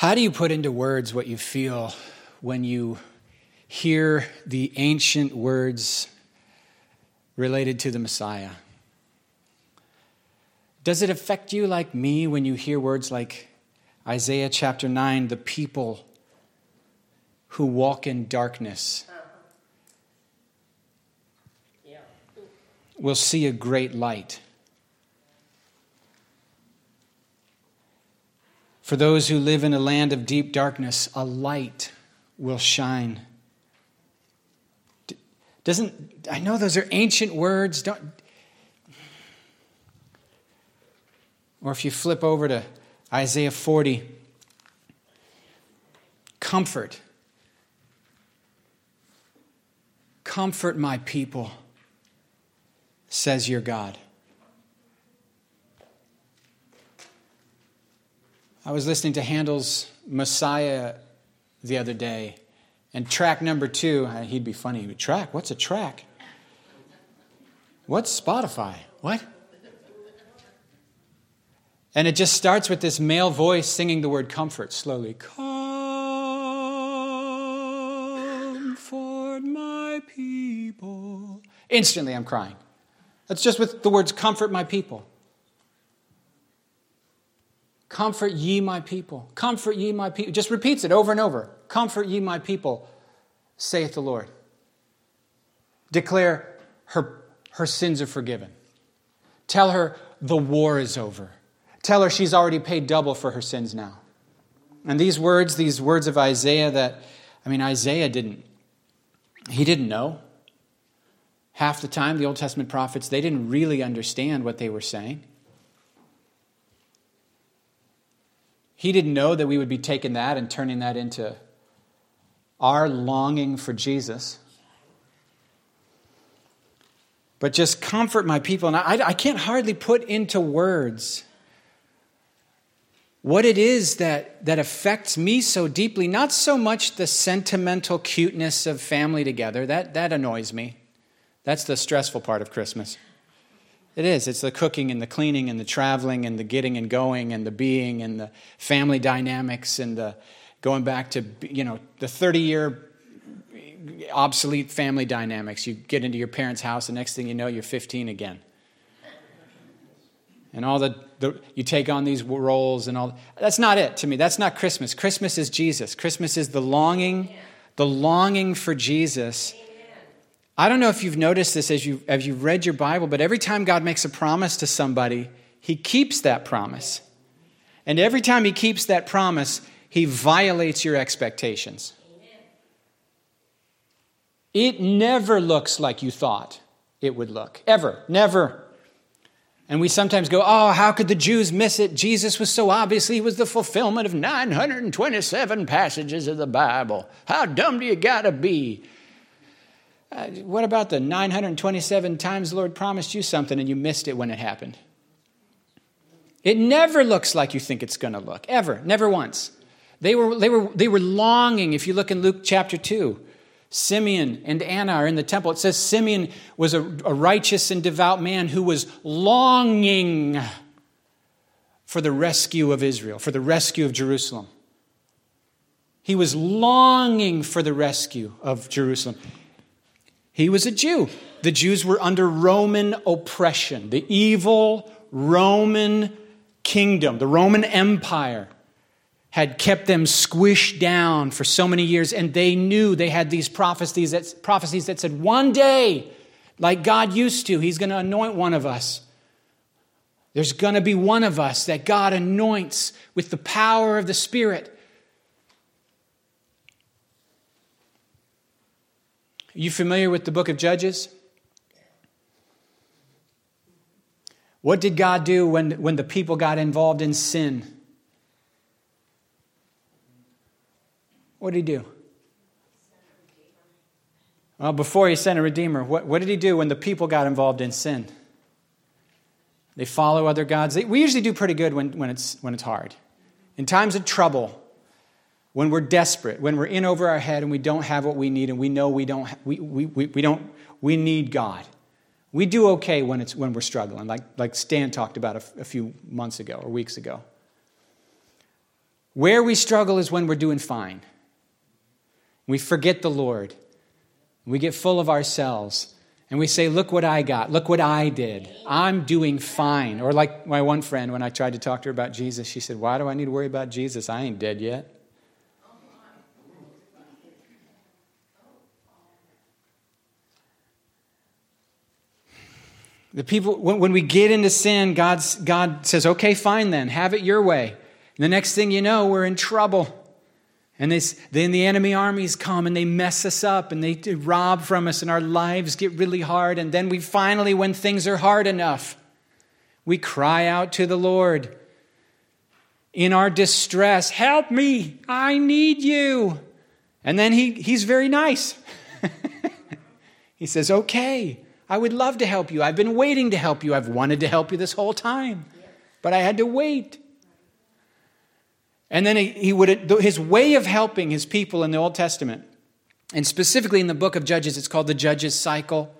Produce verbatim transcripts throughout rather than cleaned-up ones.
How do you put into words what you feel when you hear the ancient words related to the Messiah? Does it affect you like me when you hear words like Isaiah chapter nine, the people who walk in darkness will see a great light? For those who live in a land of deep darkness, a light will shine. Doesn't, I know those are ancient words. Don't, or if you flip over to Isaiah forty, comfort. Comfort my people, says your God. I was listening to Handel's Messiah the other day, and track number two, he'd be funny, he would track, what's a track? What's Spotify? What? And it just starts with this male voice singing the word comfort slowly. Comfort my people. Instantly I'm crying. That's just with the words comfort my people. Comfort ye my people. Comfort ye my people. Just repeats it over and over. Comfort ye my people, saith the Lord. Declare her, her sins are forgiven. Tell her the war is over. Tell her she's already paid double for her sins now. And these words, these words of Isaiah that, I mean, Isaiah didn't, he didn't know. Half the time, the Old Testament prophets, they didn't really understand what they were saying. He didn't know that we would be taking that and turning that into our longing for Jesus. But just comfort my people. And I, I can't hardly put into words what it is that, that affects me so deeply. Not so much the sentimental cuteness of family together. That, that annoys me. That's the stressful part of Christmas. It is. It's the cooking and the cleaning and the traveling and the getting and going and the being and the family dynamics and the going back to, you know, the thirty-year obsolete family dynamics. You get into your parents' house, the next thing you know, you're fifteen again. And all the, the you take on these roles and all. That's not it to me. That's not Christmas. Christmas is Jesus. Christmas is the longing, the longing for Jesus. I don't know if you've noticed this as you as you've read your Bible, but every time God makes a promise to somebody, he keeps that promise. And every time he keeps that promise, he violates your expectations. Amen. It never looks like you thought it would look. Ever. Never. And we sometimes go, oh, how could the Jews miss it? Jesus was so obviously, he was the fulfillment of nine hundred twenty-seven passages of the Bible. How dumb do you gotta be? Uh, what about the nine hundred twenty-seven times the Lord promised you something and you missed it when it happened? It never looks like you think it's going to look, ever, never once. They were, they were, they were longing. If you look in Luke chapter two, Simeon and Anna are in the temple. It says Simeon was a, a righteous and devout man who was longing for the rescue of Israel, for the rescue of Jerusalem. He was longing for the rescue of Jerusalem. He was a Jew. The Jews were under Roman oppression, the evil Roman kingdom, the Roman Empire had kept them squished down for so many years, and they knew they had these prophecies that, prophecies that said, one day, like God used to, he's going to anoint one of us. There's going to be one of us that God anoints with the power of the Spirit. You familiar with the book of Judges? What did God do when, when the people got involved in sin? What did he do? Well, before he sent a redeemer, what, what did he do when the people got involved in sin? They follow other gods. They, we usually do pretty good when, when it's when it's hard. In times of trouble, when we're desperate, when we're in over our head and we don't have what we need and we know we don't, we, we, we, we don't, we need God. We do okay when it's, when we're struggling, like, like Stan talked about a, a few months ago or weeks ago. Where we struggle is when we're doing fine. We forget the Lord. We get full of ourselves. And we say, look what I got. Look what I did. I'm doing fine. Or like my one friend, when I tried to talk to her about Jesus, she said, why do I need to worry about Jesus? I ain't dead yet. The people, when, when we get into sin, God's, God says, okay, fine then. Have it your way. And the next thing you know, we're in trouble. And they, then the enemy armies come and they mess us up and they rob from us and our lives get really hard. And then we finally, when things are hard enough, we cry out to the Lord in our distress, help me, I need you. And then he, he's very nice. He says, okay, I would love to help you. I've been waiting to help you. I've wanted to help you this whole time, but I had to wait. And then he, he would, his way of helping his people in the Old Testament, and specifically in the book of Judges, it's called the Judges cycle.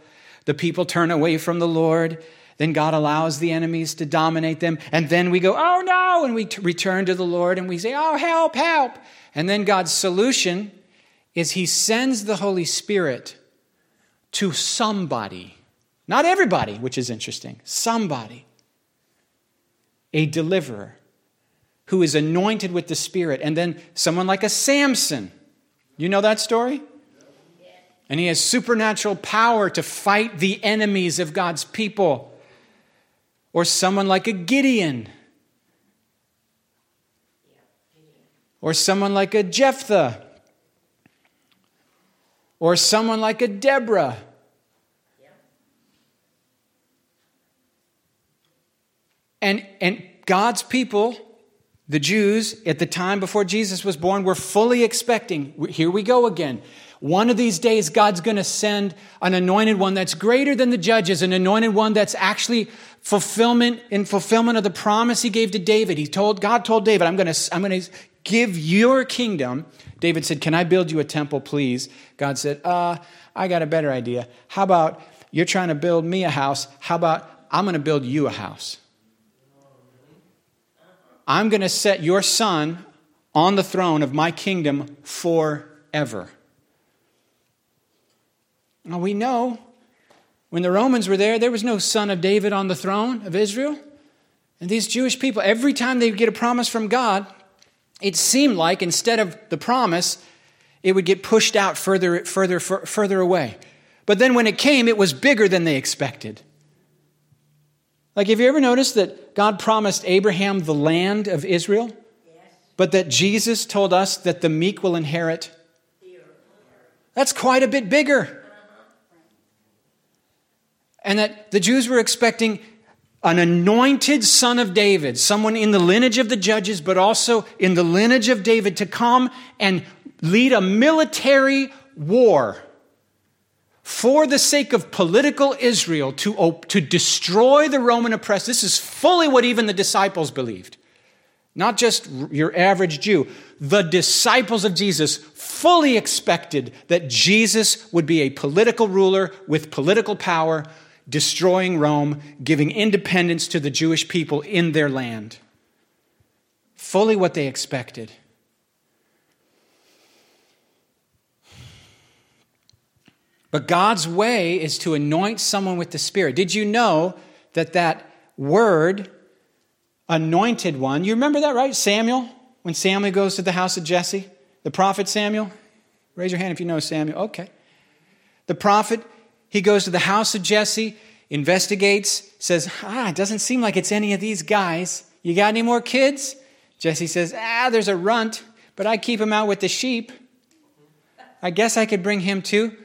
The people turn away from the Lord. Then God allows the enemies to dominate them. And then we go, oh no, and we t- return to the Lord and we say, oh, help, help. And then God's solution is he sends the Holy Spirit to somebody, not everybody, which is interesting, somebody, a deliverer, who is anointed with the Spirit, and then someone like a Samson. You know that story? And he has supernatural power to fight the enemies of God's people. Or someone like a Gideon. Or someone like a Jephthah. Or someone like a Deborah. And, and God's people, the Jews, at the time before Jesus was born, were fully expecting, here we go again. One of these days, God's going to send an anointed one that's greater than the judges, an anointed one that's actually fulfillment in fulfillment of the promise he gave to David. He told, God told David, I'm going to, I'm going to give your kingdom. David said, can I build you a temple, please? God said, uh, I got a better idea. How about you're trying to build me a house? How about I'm going to build you a house? I'm going to set your son on the throne of my kingdom forever. Now we know when the Romans were there, there was no son of David on the throne of Israel. And these Jewish people, every time they would get a promise from God, it seemed like instead of the promise, it would get pushed out further, further, further away. But then when it came, it was bigger than they expected. Like, have you ever noticed that God promised Abraham the land of Israel? Yes. But that Jesus told us that the meek will inherit? That's quite a bit bigger. And that the Jews were expecting an anointed son of David, someone in the lineage of the judges, but also in the lineage of David, to come and lead a military war for the sake of political Israel, to, op- to destroy the Roman oppressed. This is fully what even the disciples believed. Not just r- your average Jew. The disciples of Jesus fully expected that Jesus would be a political ruler with political power, destroying Rome, giving independence to the Jewish people in their land. Fully what they expected. But God's way is to anoint someone with the Spirit. Did you know that that word, anointed one, you remember that, right? Samuel, when Samuel goes to the house of Jesse, the prophet Samuel. Raise your hand if you know Samuel. Okay. The prophet, he goes to the house of Jesse, investigates, says, ah, it doesn't seem like it's any of these guys. You got any more kids? Jesse says, ah, there's a runt, but I keep him out with the sheep. I guess I could bring him too.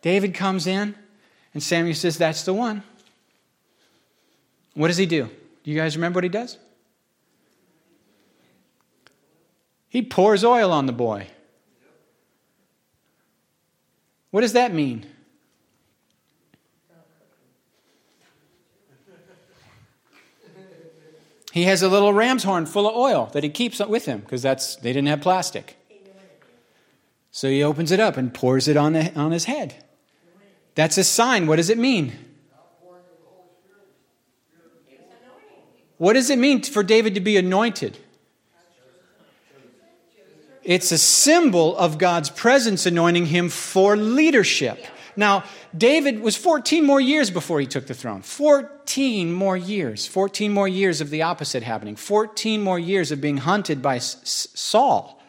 David comes in, and Samuel says, that's the one. What does he do? Do you guys remember what he does? He pours oil on the boy. What does that mean? He has a little ram's horn full of oil that he keeps with him, because that's they didn't have plastic. So he opens it up and pours it on, the, on his head. That's a sign. What does it mean? What does it mean for David to be anointed? It's a symbol of God's presence anointing him for leadership. Yeah. Now, David was fourteen more years before he took the throne. fourteen more years. fourteen more years of the opposite happening. fourteen more years of being hunted by Saul,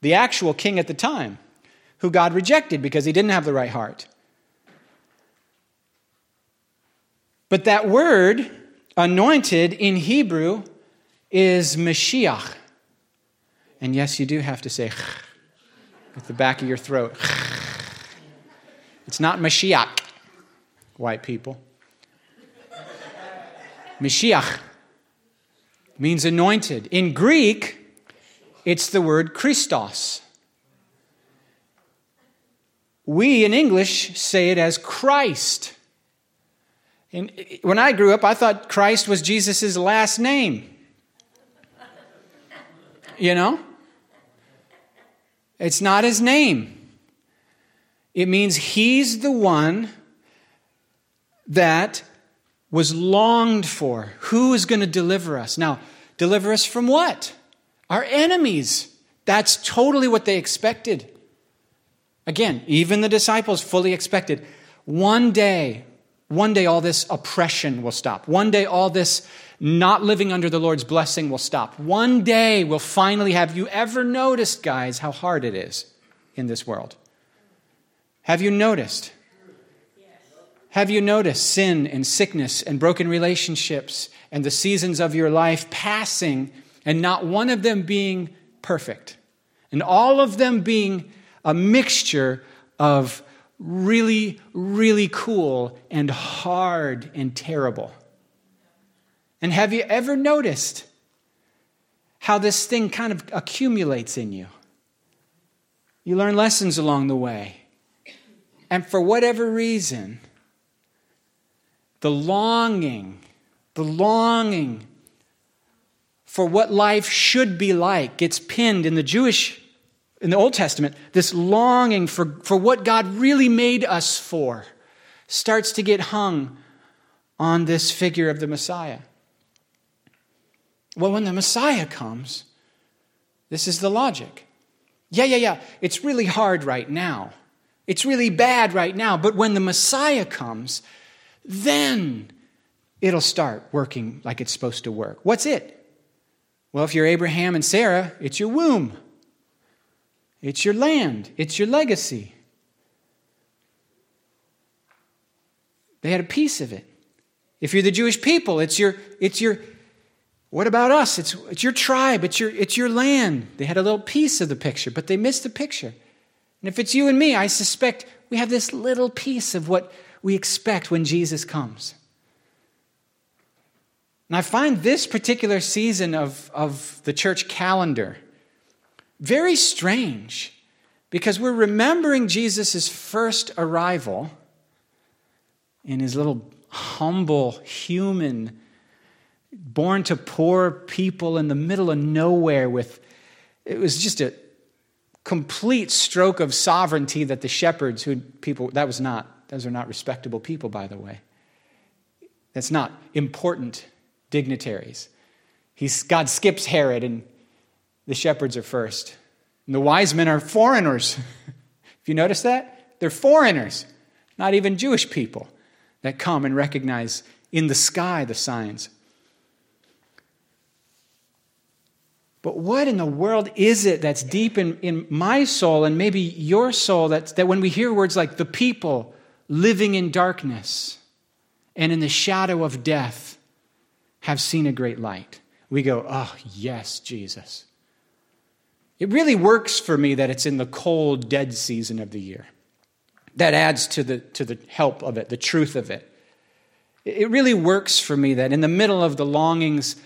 the actual king at the time, who God rejected because he didn't have the right heart. But that word, anointed, in Hebrew is Mashiach. And yes, you do have to say with the back of your throat. It's not Mashiach, white people. Mashiach means anointed. In Greek, it's the word Christos. We in English say it as Christ. And when I grew up, I thought Christ was Jesus' last name. You know? It's not his name. It means he's the one that was longed for. Who is going to deliver us? Now, deliver us from what? Our enemies. That's totally what they expected. Again, even the disciples fully expected. One day, one day all this oppression will stop. One day all this not living under the Lord's blessing will stop. One day we'll finally have you ever noticed, guys, how hard it is in this world? Have you noticed? Yes. Have you noticed sin and sickness and broken relationships and the seasons of your life passing and not one of them being perfect? And all of them being a mixture of really, really cool and hard and terrible. And have you ever noticed how this thing kind of accumulates in you? You learn lessons along the way. And for whatever reason, the longing, the longing for what life should be like gets pinned in the Jewish, in the Old Testament. This longing for, for what God really made us for starts to get hung on this figure of the Messiah. Well, when the Messiah comes, this is the logic. Yeah, yeah, yeah, it's really hard right now. It's really bad right now, but when the Messiah comes, then it'll start working like it's supposed to work. What's it? Well, if you're Abraham and Sarah, it's your womb. It's your land. It's your legacy. They had a piece of it. If you're the Jewish people, it's your, it's your, what about us? It's, it's your tribe. It's your, it's your land. They had a little piece of the picture, but they missed the picture. And if it's you and me, I suspect we have this little piece of what we expect when Jesus comes. And I find this particular season of, of the church calendar very strange because we're remembering Jesus' first arrival in his little humble human, born to poor people in the middle of nowhere with, it was just a complete stroke of sovereignty that the shepherds who people, that was not, those are not respectable people, by the way. That's not important dignitaries. He's, God skips Herod and the shepherds are first. And the wise men are foreigners. If you notice that? They're foreigners, not even Jewish people that come and recognize in the sky the signs. But what in the world is it that's deep in, in my soul and maybe your soul that's, that when we hear words like the people living in darkness and in the shadow of death have seen a great light? We go, oh, yes, Jesus. It really works for me that it's in the cold, dead season of the year. That adds to the, to the help of it, the truth of it. It really works for me that in the middle of the longings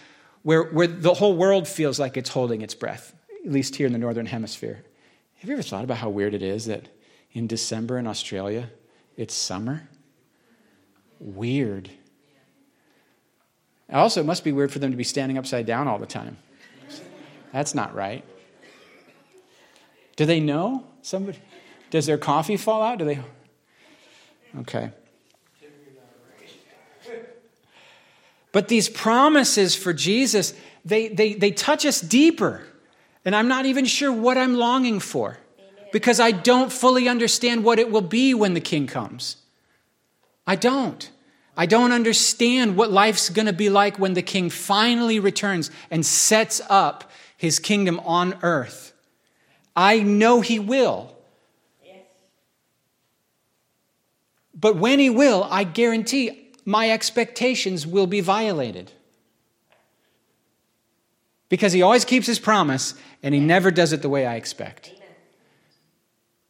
Where, where the whole world feels like it's holding its breath, at least here in the Northern Hemisphere. Have you ever thought about how weird it is that in December in Australia, it's summer? Weird. Also, it must be weird for them to be standing upside down all the time. That's not right. Do they know? Somebody? Does their coffee fall out? Do they? Okay. But these promises for Jesus, they, they, they touch us deeper. And I'm not even sure what I'm longing for, because I don't fully understand what it will be when the King comes. I don't. I don't understand what life's going to be like when the King finally returns and sets up his kingdom on earth. I know he will. But when he will, I guarantee my expectations will be violated. Because he always keeps his promise, and he never does it the way I expect. Amen.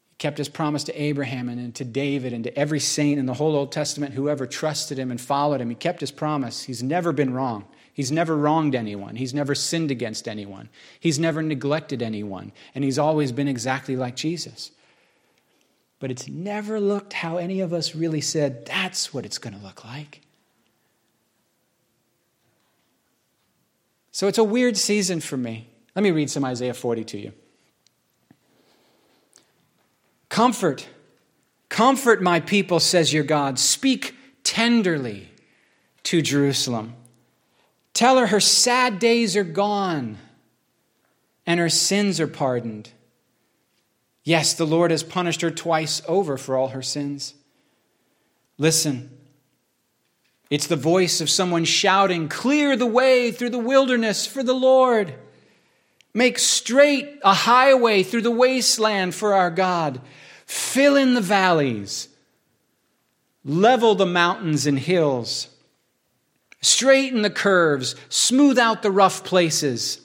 He kept his promise to Abraham and to David and to every saint in the whole Old Testament, whoever trusted him and followed him. He kept his promise. He's never been wrong. He's never wronged anyone. He's never sinned against anyone. He's never neglected anyone. And he's always been exactly like Jesus. But it's never looked how any of us really said, that's what it's going to look like. So it's a weird season for me. Let me read some Isaiah forty to you. Comfort, comfort my people, says your God. Speak tenderly to Jerusalem. Tell her her sad days are gone and her sins are pardoned. Yes, the Lord has punished her twice over for all her sins. Listen. It's the voice of someone shouting, clear the way through the wilderness for the Lord. Make straight a highway through the wasteland for our God. Fill in the valleys. Level the mountains and hills. Straighten the curves. Smooth out the rough places.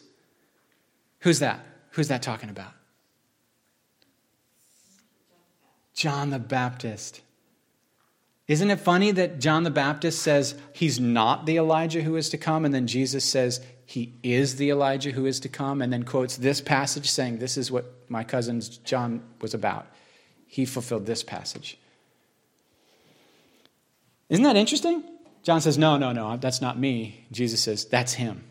Who's that? Who's that talking about? John the Baptist. Isn't it funny that John the Baptist says he's not the Elijah who is to come, and then Jesus says he is the Elijah who is to come, and then quotes this passage saying, this is what my cousin John was about. He fulfilled this passage. Isn't that interesting? John says, no, no, no, that's not me. Jesus says, that's him.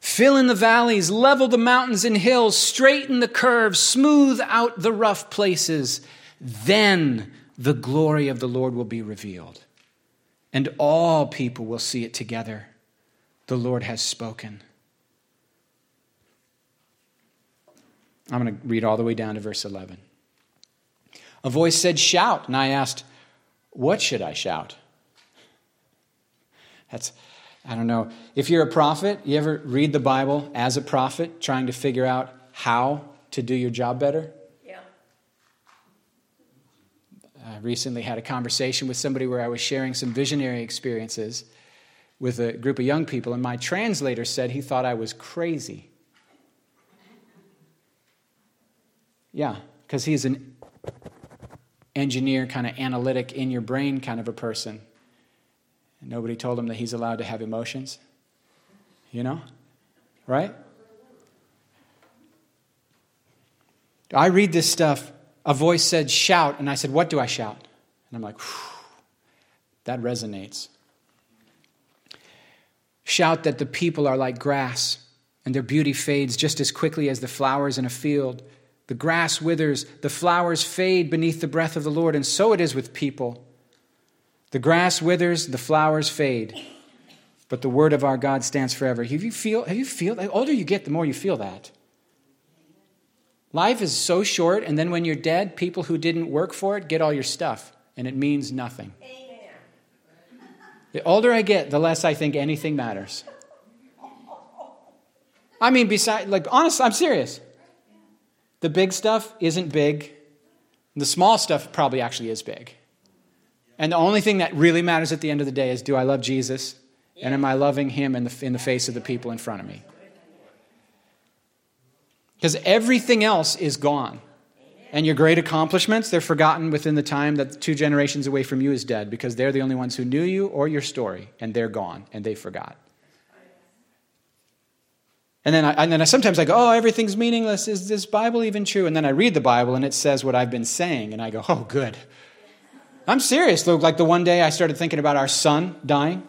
Fill in the valleys, level the mountains and hills, straighten the curves, smooth out the rough places. Then the glory of the Lord will be revealed, and all people will see it together. The Lord has spoken. I'm going to read all the way down to verse eleven. A voice said, shout. And I asked, what should I shout? That's, I don't know. If you're a prophet, you ever read the Bible as a prophet, trying to figure out how to do your job better? I recently had a conversation with somebody where I was sharing some visionary experiences with a group of young people, and my translator said he thought I was crazy. Yeah, because he's an engineer, kind of analytic, in your brain kind of a person. And nobody told him that he's allowed to have emotions, you know, right? I read this stuff. A voice said, shout. And I said, what do I shout? And I'm like, that resonates. Shout that the people are like grass, and their beauty fades just as quickly as the flowers in a field. The grass withers, the flowers fade beneath the breath of the Lord, and so it is with people. The grass withers, the flowers fade, but the word of our God stands forever. Have you feel, have you feel, the older you get, the more you feel that. Life is so short, and then when you're dead, people who didn't work for it get all your stuff, and it means nothing. Amen. The older I get, the less I think anything matters. I mean, besides, like, honestly, I'm serious. The big stuff isn't big. The small stuff probably actually is big. And the only thing that really matters at the end of the day is, do I love Jesus, and am I loving him in the in the face of the people in front of me? Because everything else is gone. And your great accomplishments, they're forgotten within the time that the two generations away from you is dead, because they're the only ones who knew you or your story, and they're gone, and they forgot. And then I, and then I sometimes I go, oh, everything's meaningless. Is this Bible even true? And then I read the Bible, and it says what I've been saying, and I go, oh, good. I'm serious. Like the one day I started thinking about our sun dying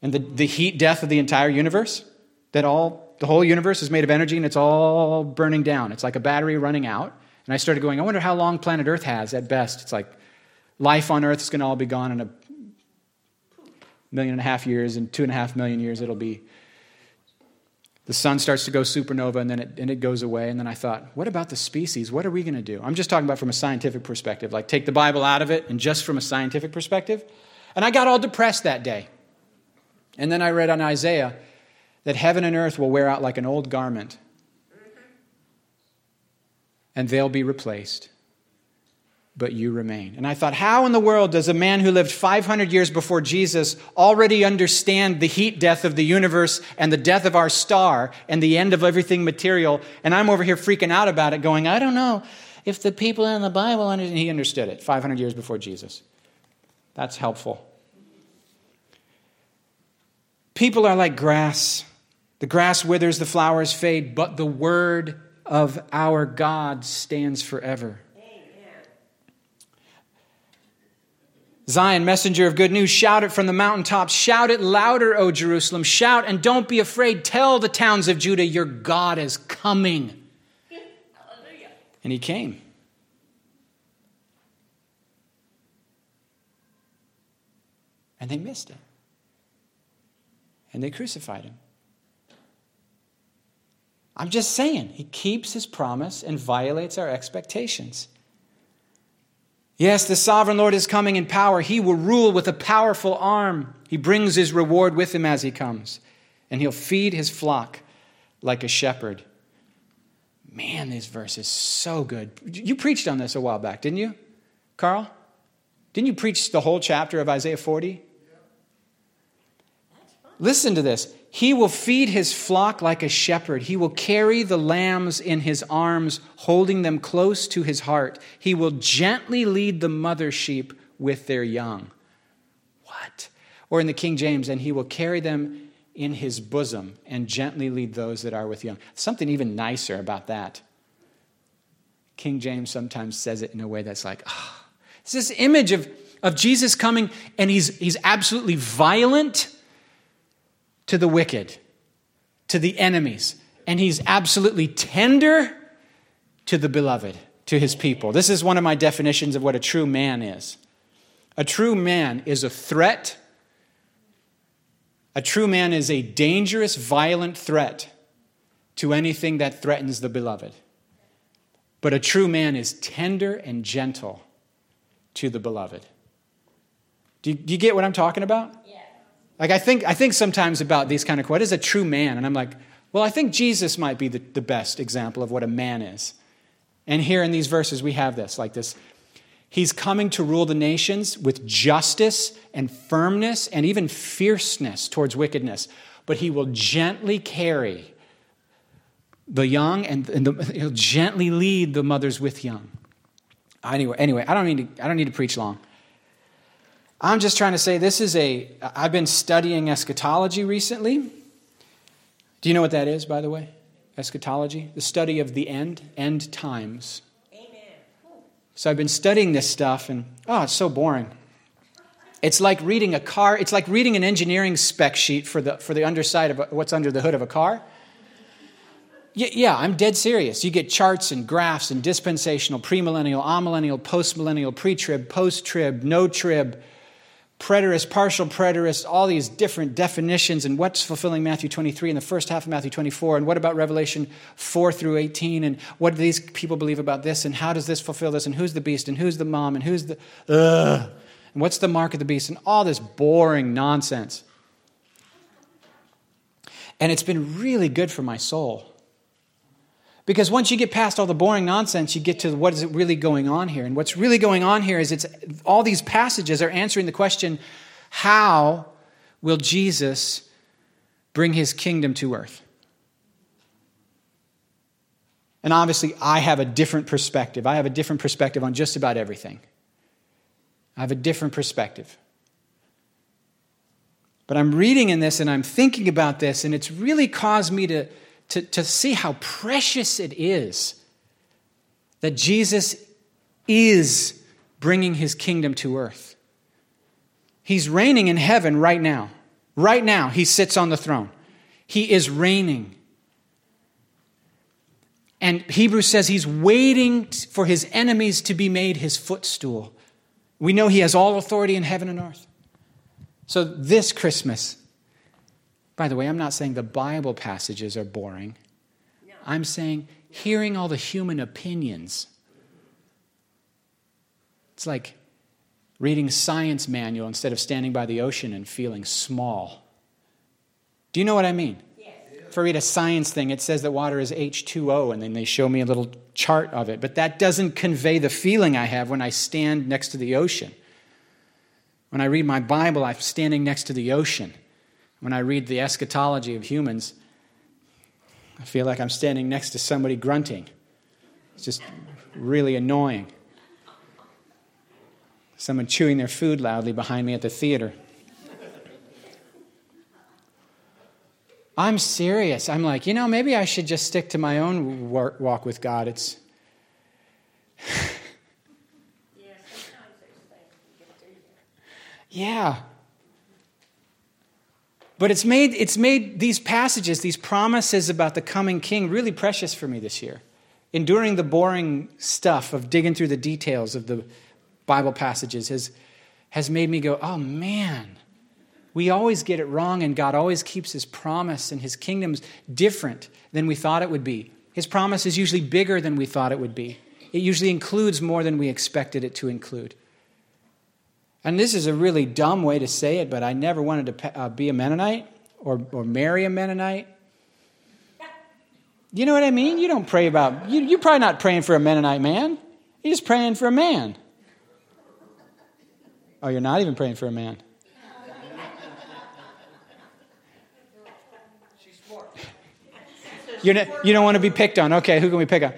and the, the heat death of the entire universe, that all... The whole universe is made of energy, and it's all burning down. It's like a battery running out. And I started going, I wonder how long planet Earth has at best. It's like life on Earth is going to all be gone in a million and a half years, and two and a half million years it'll be The sun starts to go supernova, and then it, and it goes away. And then I thought, what about the species? What are we going to do? I'm just talking about from a scientific perspective, like take the Bible out of it and just from a scientific perspective. And I got all depressed that day. And then I read on Isaiah that heaven and earth will wear out like an old garment, and they'll be replaced, but you remain. And I thought, how in the world does a man who lived five hundred years before Jesus already understand the heat death of the universe and the death of our star and the end of everything material? And I'm over here freaking out about it going, I don't know if the people in the Bible, and he understood it five hundred years before Jesus. That's helpful. People are like grass. The grass withers, the flowers fade, but the word of our God stands forever. Zion, messenger of good news, shout it from the mountaintops. Shout it louder, O Jerusalem. Shout and don't be afraid. Tell the towns of Judah, your God is coming. Hallelujah. And he came. And they missed it. And they crucified him. I'm just saying, he keeps his promise and violates our expectations. Yes, the sovereign Lord is coming in power. He will rule with a powerful arm. He brings his reward with him as he comes, and he'll feed his flock like a shepherd. Man, this verse is so good. You preached on this a while back, didn't you, Carl? Didn't you preach the whole chapter of Isaiah forty? Listen to this. He will feed his flock like a shepherd. He will carry the lambs in his arms, holding them close to his heart. He will gently lead the mother sheep with their young. What? Or in the King James, and he will carry them in his bosom and gently lead those that are with young. Something even nicer about that. King James sometimes says it in a way that's like, ah, oh. It's this image of, of Jesus coming, and he's he's absolutely violent to the wicked, to the enemies. And he's absolutely tender to the beloved, to his people. This is one of my definitions of what a true man is. A true man is a threat. A true man is a dangerous, violent threat to anything that threatens the beloved. But a true man is tender and gentle to the beloved. Do you, do you get what I'm talking about? Yeah. Like, I think I think sometimes about these kind of, what is a true man? And I'm like, well, I think Jesus might be the, the best example of what a man is. And here in these verses, we have this, like this. He's coming to rule the nations with justice and firmness and even fierceness towards wickedness. But he will gently carry the young and, and the, he'll gently lead the mothers with young. Anyway, anyway, I don't need to, I don't need to preach long. I'm just trying to say this is a, I've been studying eschatology recently. Do you know what that is, by the way? Eschatology, the study of the end, end times. Amen. So I've been studying this stuff, and oh, it's so boring. It's like reading a car, it's like reading an engineering spec sheet for the for the underside of a, what's under the hood of a car. Yeah, yeah, I'm dead serious. You get charts and graphs and dispensational, premillennial, amillennial, postmillennial, pre-trib, post-trib, no-trib, preterist, partial preterist, all these different definitions, and what's fulfilling Matthew twenty-three and the first half of Matthew twenty-four, and what about Revelation four through eighteen, and what do these people believe about this, and how does this fulfill this, and who's the beast, and who's the mom, and who's the, ugh, and what's the mark of the beast, and all this boring nonsense. And it's been really good for my soul. Because once you get past all the boring nonsense, you get to what is really going on here. And what's really going on here is it's all these passages are answering the question, how will Jesus bring his kingdom to earth? And obviously, I have a different perspective. I have a different perspective on just about everything. I have a different perspective. But I'm reading in this and I'm thinking about this, and it's really caused me to To, to see how precious it is that Jesus is bringing his kingdom to earth. He's reigning in heaven right now. Right now, he sits on the throne. He is reigning. And Hebrews says he's waiting for his enemies to be made his footstool. We know he has all authority in heaven and earth. So this Christmas, By the way, I'm not saying the Bible passages are boring. No. I'm saying hearing all the human opinions. It's like reading science manual instead of standing by the ocean and feeling small. Do you know what I mean? Yes. If I read a science thing, it says that water is H two O, and then they show me a little chart of it. But that doesn't convey the feeling I have when I stand next to the ocean. When I read my Bible, I'm standing next to the ocean. When I read the eschatology of humans, I feel like I'm standing next to somebody grunting. It's just really annoying. Someone chewing their food loudly behind me at the theater. I'm serious. I'm like, you know, maybe I should just stick to my own work, walk with God. It's yeah. But it's made it's made these passages, these promises about the coming king really precious for me this year. Enduring the boring stuff of digging through the details of the Bible passages has, has made me go, oh man, we always get it wrong, and God always keeps his promise, and his kingdom's different than we thought it would be. His promise is usually bigger than we thought it would be. It usually includes more than we expected it to include. And this is a really dumb way to say it, but I never wanted to uh, be a Mennonite or, or marry a Mennonite. You know what I mean? You don't pray about, you, you're probably not praying for a Mennonite man. You're just praying for a man. Oh, you're not even praying for a man. She's smart. You're not, you don't want to be picked on. Okay, who can we pick on?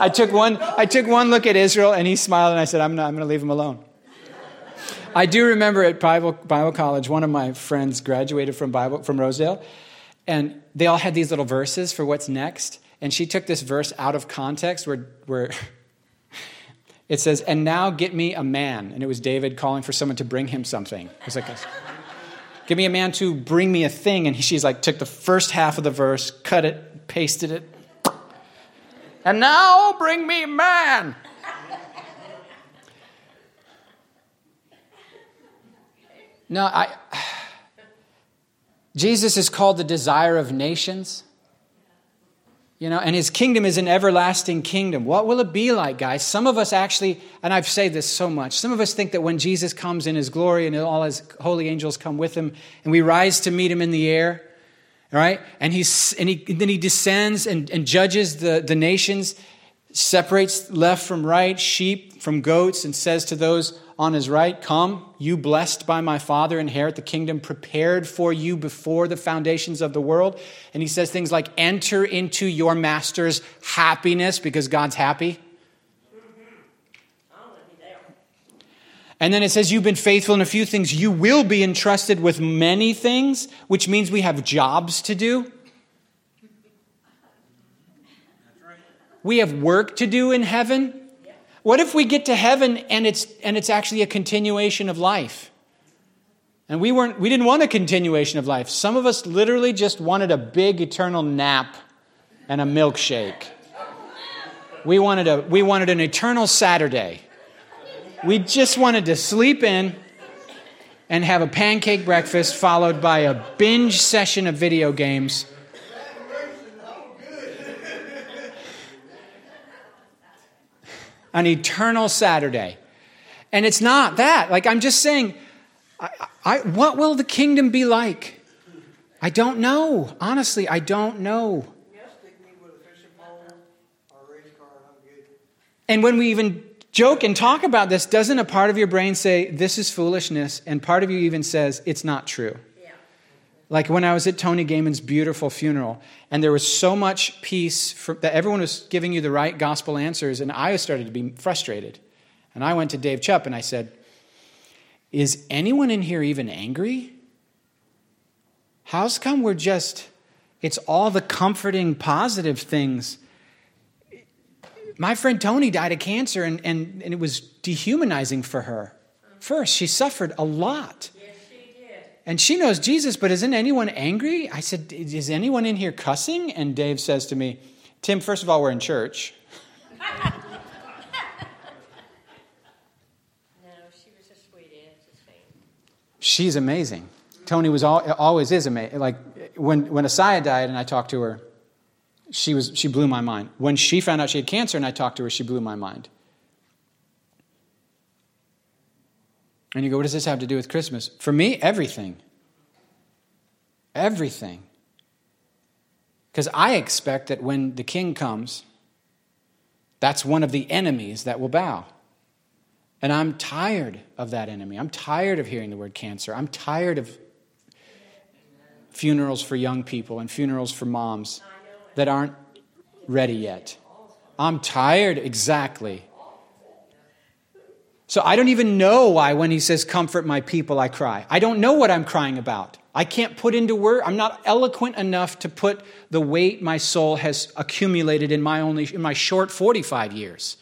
I took one I took one look at Israel, and he smiled, and I said, I'm not, I'm going to leave him alone. I do remember at Bible, Bible college, one of my friends graduated from Bible from Rosedale, and they all had these little verses for what's next, and she took this verse out of context where where it says, and now get me a man, and it was David calling for someone to bring him something. It was like, give me a man to bring me a thing, and she's like, took the first half of the verse, cut it, pasted it, and now bring me man. No, I. Jesus is called the desire of nations. You know, and his kingdom is an everlasting kingdom. What will it be like, guys? Some of us actually, and I've said this so much, some of us think that when Jesus comes in his glory and all his holy angels come with him and we rise to meet him in the air, all right, and he's and he then he descends and, and judges the, the nations, separates left from right, sheep from goats, and says to those on his right, come, you blessed by my Father, inherit the kingdom prepared for you before the foundations of the world. And he says things like, enter into your master's happiness because God's happy. And then it says, you've been faithful in a few things. You will be entrusted with many things, which means we have jobs to do. We have work to do in heaven. What if we get to heaven and it's and it's actually a continuation of life? And we weren't we didn't want a continuation of life. Some of us literally just wanted a big eternal nap and a milkshake. We wanted a we wanted an eternal Saturday. We just wanted to sleep in and have a pancake breakfast followed by a binge session of video games. An eternal Saturday. And it's not that. Like, I'm just saying, I, I, what will the kingdom be like? I don't know. Honestly, I don't know. And when we even joke and talk about this, doesn't a part of your brain say, this is foolishness, and part of you even says, it's not true? Yeah. Like when I was at Tony Gaiman's beautiful funeral, and there was so much peace for, that everyone was giving you the right gospel answers, and I started to be frustrated. And I went to Dave Chupp, and I said, is anyone in here even angry? How's come we're just, it's all the comforting, positive things. My friend Tony died of cancer, and, and, and it was dehumanizing for her. First, she suffered a lot. Yes, she did. And she knows Jesus, but isn't anyone angry? I said, is anyone in here cussing? And Dave says to me, Tim, first of all, we're in church. No, she was a sweet aunt. She's amazing. Tony was all, always is amazing. Like when when Isaiah died and I talked to her, she was she blew my mind. When she found out she had cancer and I talked to her, she blew my mind. And you go, what does this have to do with Christmas? For me, everything. Everything. Because I expect that when the king comes, that's one of the enemies that will bow. And I'm tired of that enemy. I'm tired of hearing the word cancer. I'm tired of funerals for young people and funerals for moms that aren't ready yet. I'm tired, exactly. So I don't even know why when he says, comfort my people, I cry. I don't know what I'm crying about. I can't put into word. I'm not eloquent enough to put the weight my soul has accumulated in my only in my short forty-five years.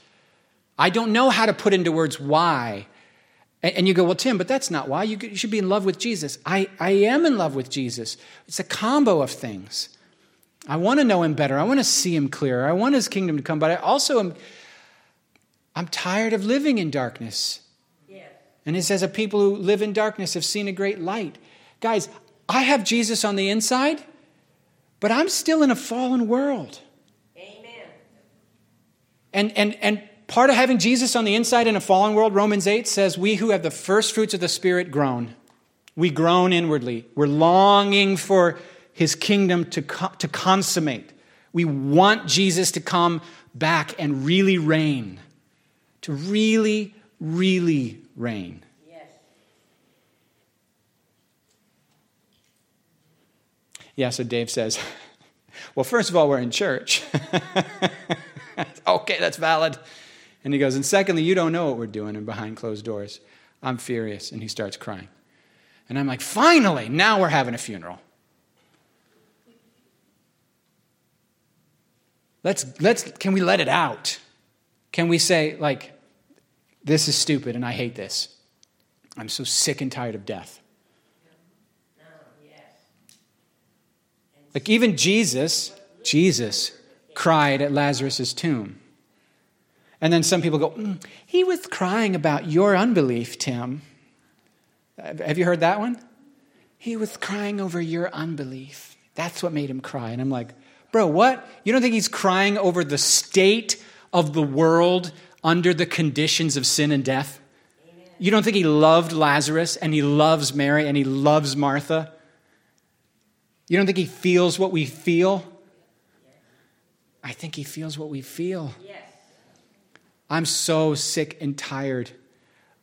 I don't know how to put into words why. And you go, well, Tim, but that's not why. You should be in love with Jesus. I, I am in love with Jesus. It's a combo of things. I want to know him better. I want to see him clearer. I want his kingdom to come. But I also am, I'm tired of living in darkness. Yeah. And it says that people who live in darkness have seen a great light. Guys, I have Jesus on the inside, but I'm still in a fallen world. Amen. And, and, and, part of having Jesus on the inside in a fallen world, Romans eight says, we who have the first fruits of the Spirit groan. We groan inwardly. We're longing for his kingdom to co- to consummate. We want Jesus to come back and really reign. To really, really reign. Yes. Yeah, so Dave says, well, first of all, we're in church. Okay, that's valid. And he goes, and secondly, you don't know what we're doing in behind closed doors. I'm furious. And he starts crying. And I'm like, finally, now we're having a funeral. Let's, let's, can we let it out? Can we say, like, this is stupid and I hate this. I'm so sick and tired of death. No, yes. Like, even Jesus, Jesus cried at Lazarus's tomb. And then some people go, mm, he was crying about your unbelief, Tim. Have you heard that one? He was crying over your unbelief. That's what made him cry. And I'm like, bro, what? You don't think he's crying over the state of the world under the conditions of sin and death? Amen. You don't think he loved Lazarus and he loves Mary and he loves Martha? You don't think he feels what we feel? I think he feels what we feel. Yes. I'm so sick and tired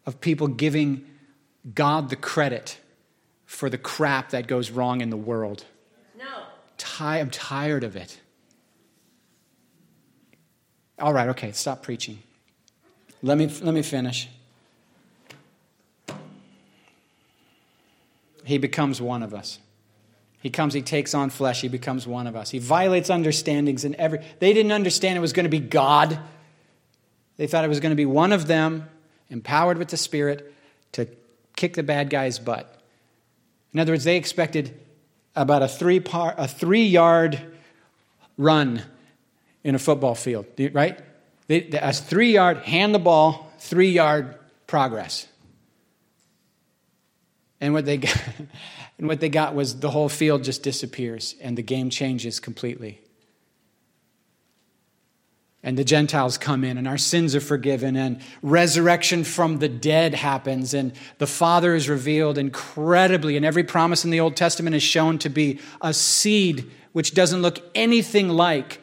of people giving God the credit for the crap that goes wrong in the world. No. Ty- I'm tired of it. All right, okay, stop preaching. Let me, let me finish. He becomes one of us. He comes, he takes on flesh, he becomes one of us. He violates understandings in every... They didn't understand it was going to be God. They thought it was going to be one of them, empowered with the Spirit, to kick the bad guy's butt. In other words, they expected about a three par, a three-yard run in a football field, right? They, a three-yard, hand the ball, three-yard progress. And what they got, and what they got was the whole field just disappears and the game changes completely. And the Gentiles come in, and our sins are forgiven, and resurrection from the dead happens, and the Father is revealed incredibly, and every promise in the Old Testament is shown to be a seed which doesn't look anything like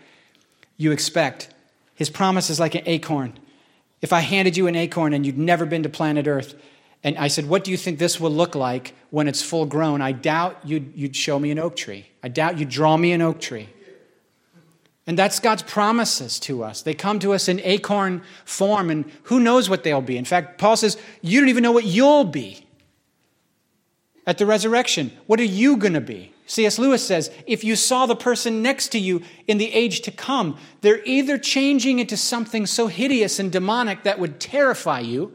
you expect. His promise is like an acorn. If I handed you an acorn and you'd never been to planet Earth, and I said, what do you think this will look like when it's full grown? I doubt you'd, you'd show me an oak tree. I doubt you'd draw me an oak tree. And that's God's promises to us. They come to us in acorn form, and who knows what they'll be. In fact, Paul says, you don't even know what you'll be at the resurrection. What are you going to be? C S Lewis says, if you saw the person next to you in the age to come, they're either changing into something so hideous and demonic that would terrify you,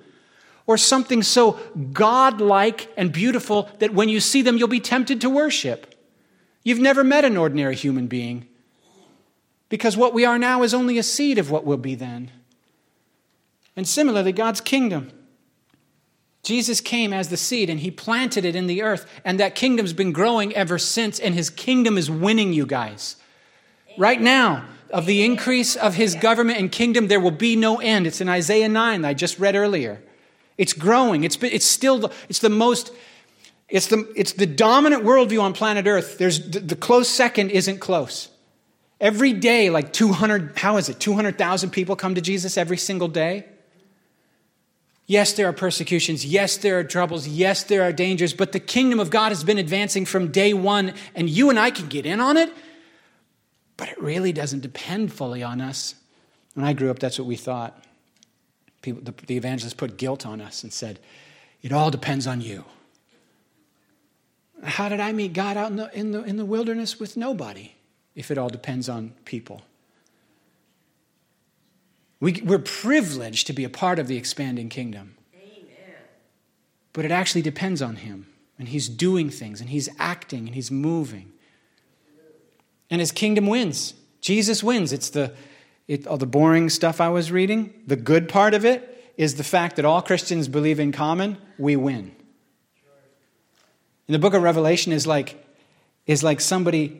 or something so godlike and beautiful that when you see them, you'll be tempted to worship. You've never met an ordinary human being. Because what we are now is only a seed of what will be then. And similarly, God's kingdom. Jesus came as the seed and he planted it in the earth, and that kingdom's been growing ever since, and his kingdom is winning, you guys. Right now, of the increase of his government and kingdom, there will be no end. It's in Isaiah nine that I just read earlier. It's growing. It's it's still the, it's the most it's the it's the dominant worldview on planet Earth. There's the, the close second isn't close. Every day, like two hundred, how is it? two hundred thousand people come to Jesus every single day. Yes, there are persecutions. Yes, there are troubles. Yes, there are dangers. But the kingdom of God has been advancing from day one, and you and I can get in on it, but it really doesn't depend fully on us. When I grew up, that's what we thought. People, the, the evangelists put guilt on us and said, it all depends on you. How did I meet God out in the, in the, in the wilderness with nobody? If it all depends on people. We, we're privileged to be a part of the expanding kingdom. Amen. But it actually depends on him. And he's doing things, and he's acting, and he's moving. And his kingdom wins. Jesus wins. It's the, it, all the boring stuff I was reading. The good part of it is the fact that all Christians believe in common, we win. And the book of Revelation is like, is like somebody...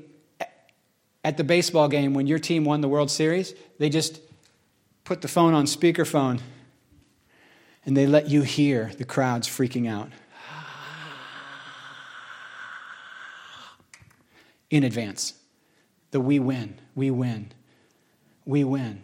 At the baseball game, when your team won the World Series, they just put the phone on speakerphone and they let you hear the crowds freaking out in advance. The we win, we win, we win,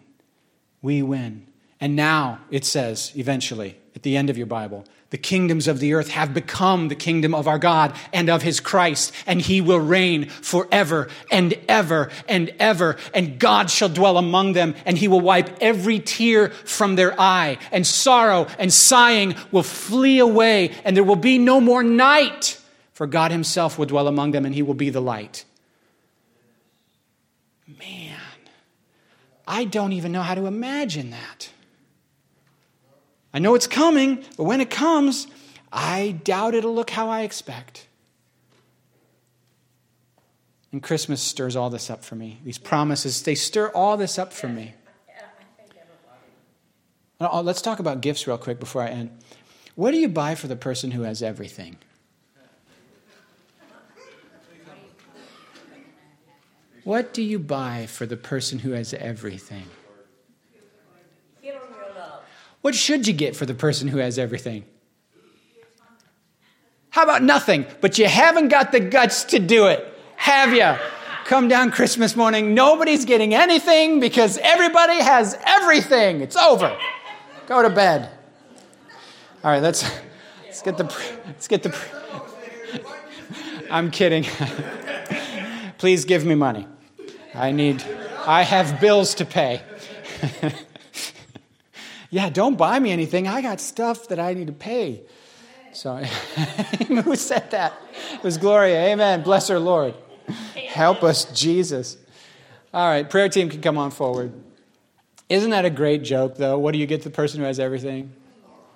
we win. And now it says, eventually, at the end of your Bible, the kingdoms of the earth have become the kingdom of our God and of his Christ, and he will reign forever and ever and ever, and God shall dwell among them, and he will wipe every tear from their eye, and sorrow and sighing will flee away, and there will be no more night, for God himself will dwell among them, and he will be the light. Man, I don't even know how to imagine that. I know it's coming, but when it comes, I doubt it'll look how I expect. And Christmas stirs all this up for me. These promises, they stir all this up for me. Let's talk about gifts real quick before I end. What do you buy for the person who has everything? What do you buy for the person who has everything? What should you get for the person who has everything? How about nothing? But you haven't got the guts to do it, have you? Come down Christmas morning, nobody's getting anything because everybody has everything. It's over. Go to bed. All right, let's let's get the let's get the. I'm kidding. Please give me money. I need. I have bills to pay. Yeah, don't buy me anything. I got stuff that I need to pay. So, who said that? It was Gloria. Amen. Bless her, Lord. Help us, Jesus. All right, prayer team can come on forward. Isn't that a great joke, though? What do you get to the person who has everything?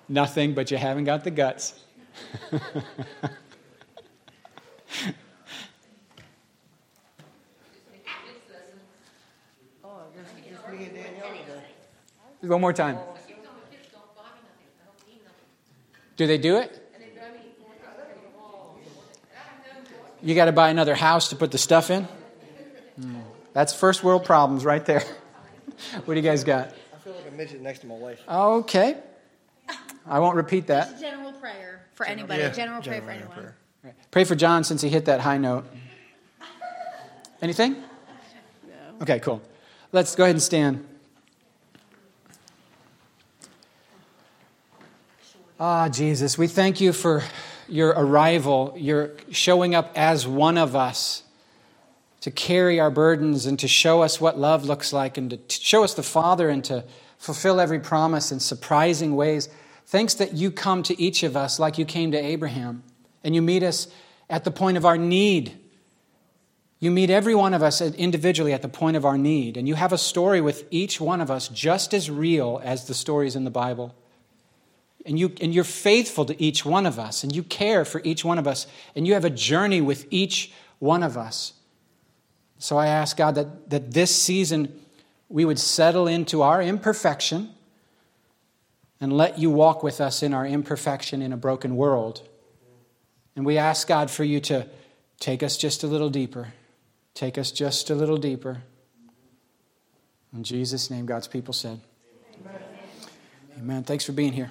Nothing, but you haven't got the guts. One more time. Do they do it? You got to buy another house to put the stuff in? Mm. That's first world problems right there. What do you guys got? I feel like a midget next to my wife. Okay. I won't repeat that. It's a general prayer for general, anybody. Yeah, general, general prayer for anyone. Prayer. Right. Pray for John since he hit that high note. Anything? No. Okay, cool. Let's go ahead and stand. Ah, Jesus, we thank you for your arrival, your showing up as one of us to carry our burdens and to show us what love looks like and to show us the Father and to fulfill every promise in surprising ways. Thanks that you come to each of us like you came to Abraham, and you meet us at the point of our need. You meet every one of us individually at the point of our need, and you have a story with each one of us just as real as the stories in the Bible. And, you, and you're faithful to each one of us, and you care for each one of us, and you have a journey with each one of us. So I ask, God, that, that this season we would settle into our imperfection and let you walk with us in our imperfection in a broken world. And we ask, God, for you to take us just a little deeper. Take us just a little deeper. In Jesus' name, God's people said, amen. Amen. Amen. Thanks for being here.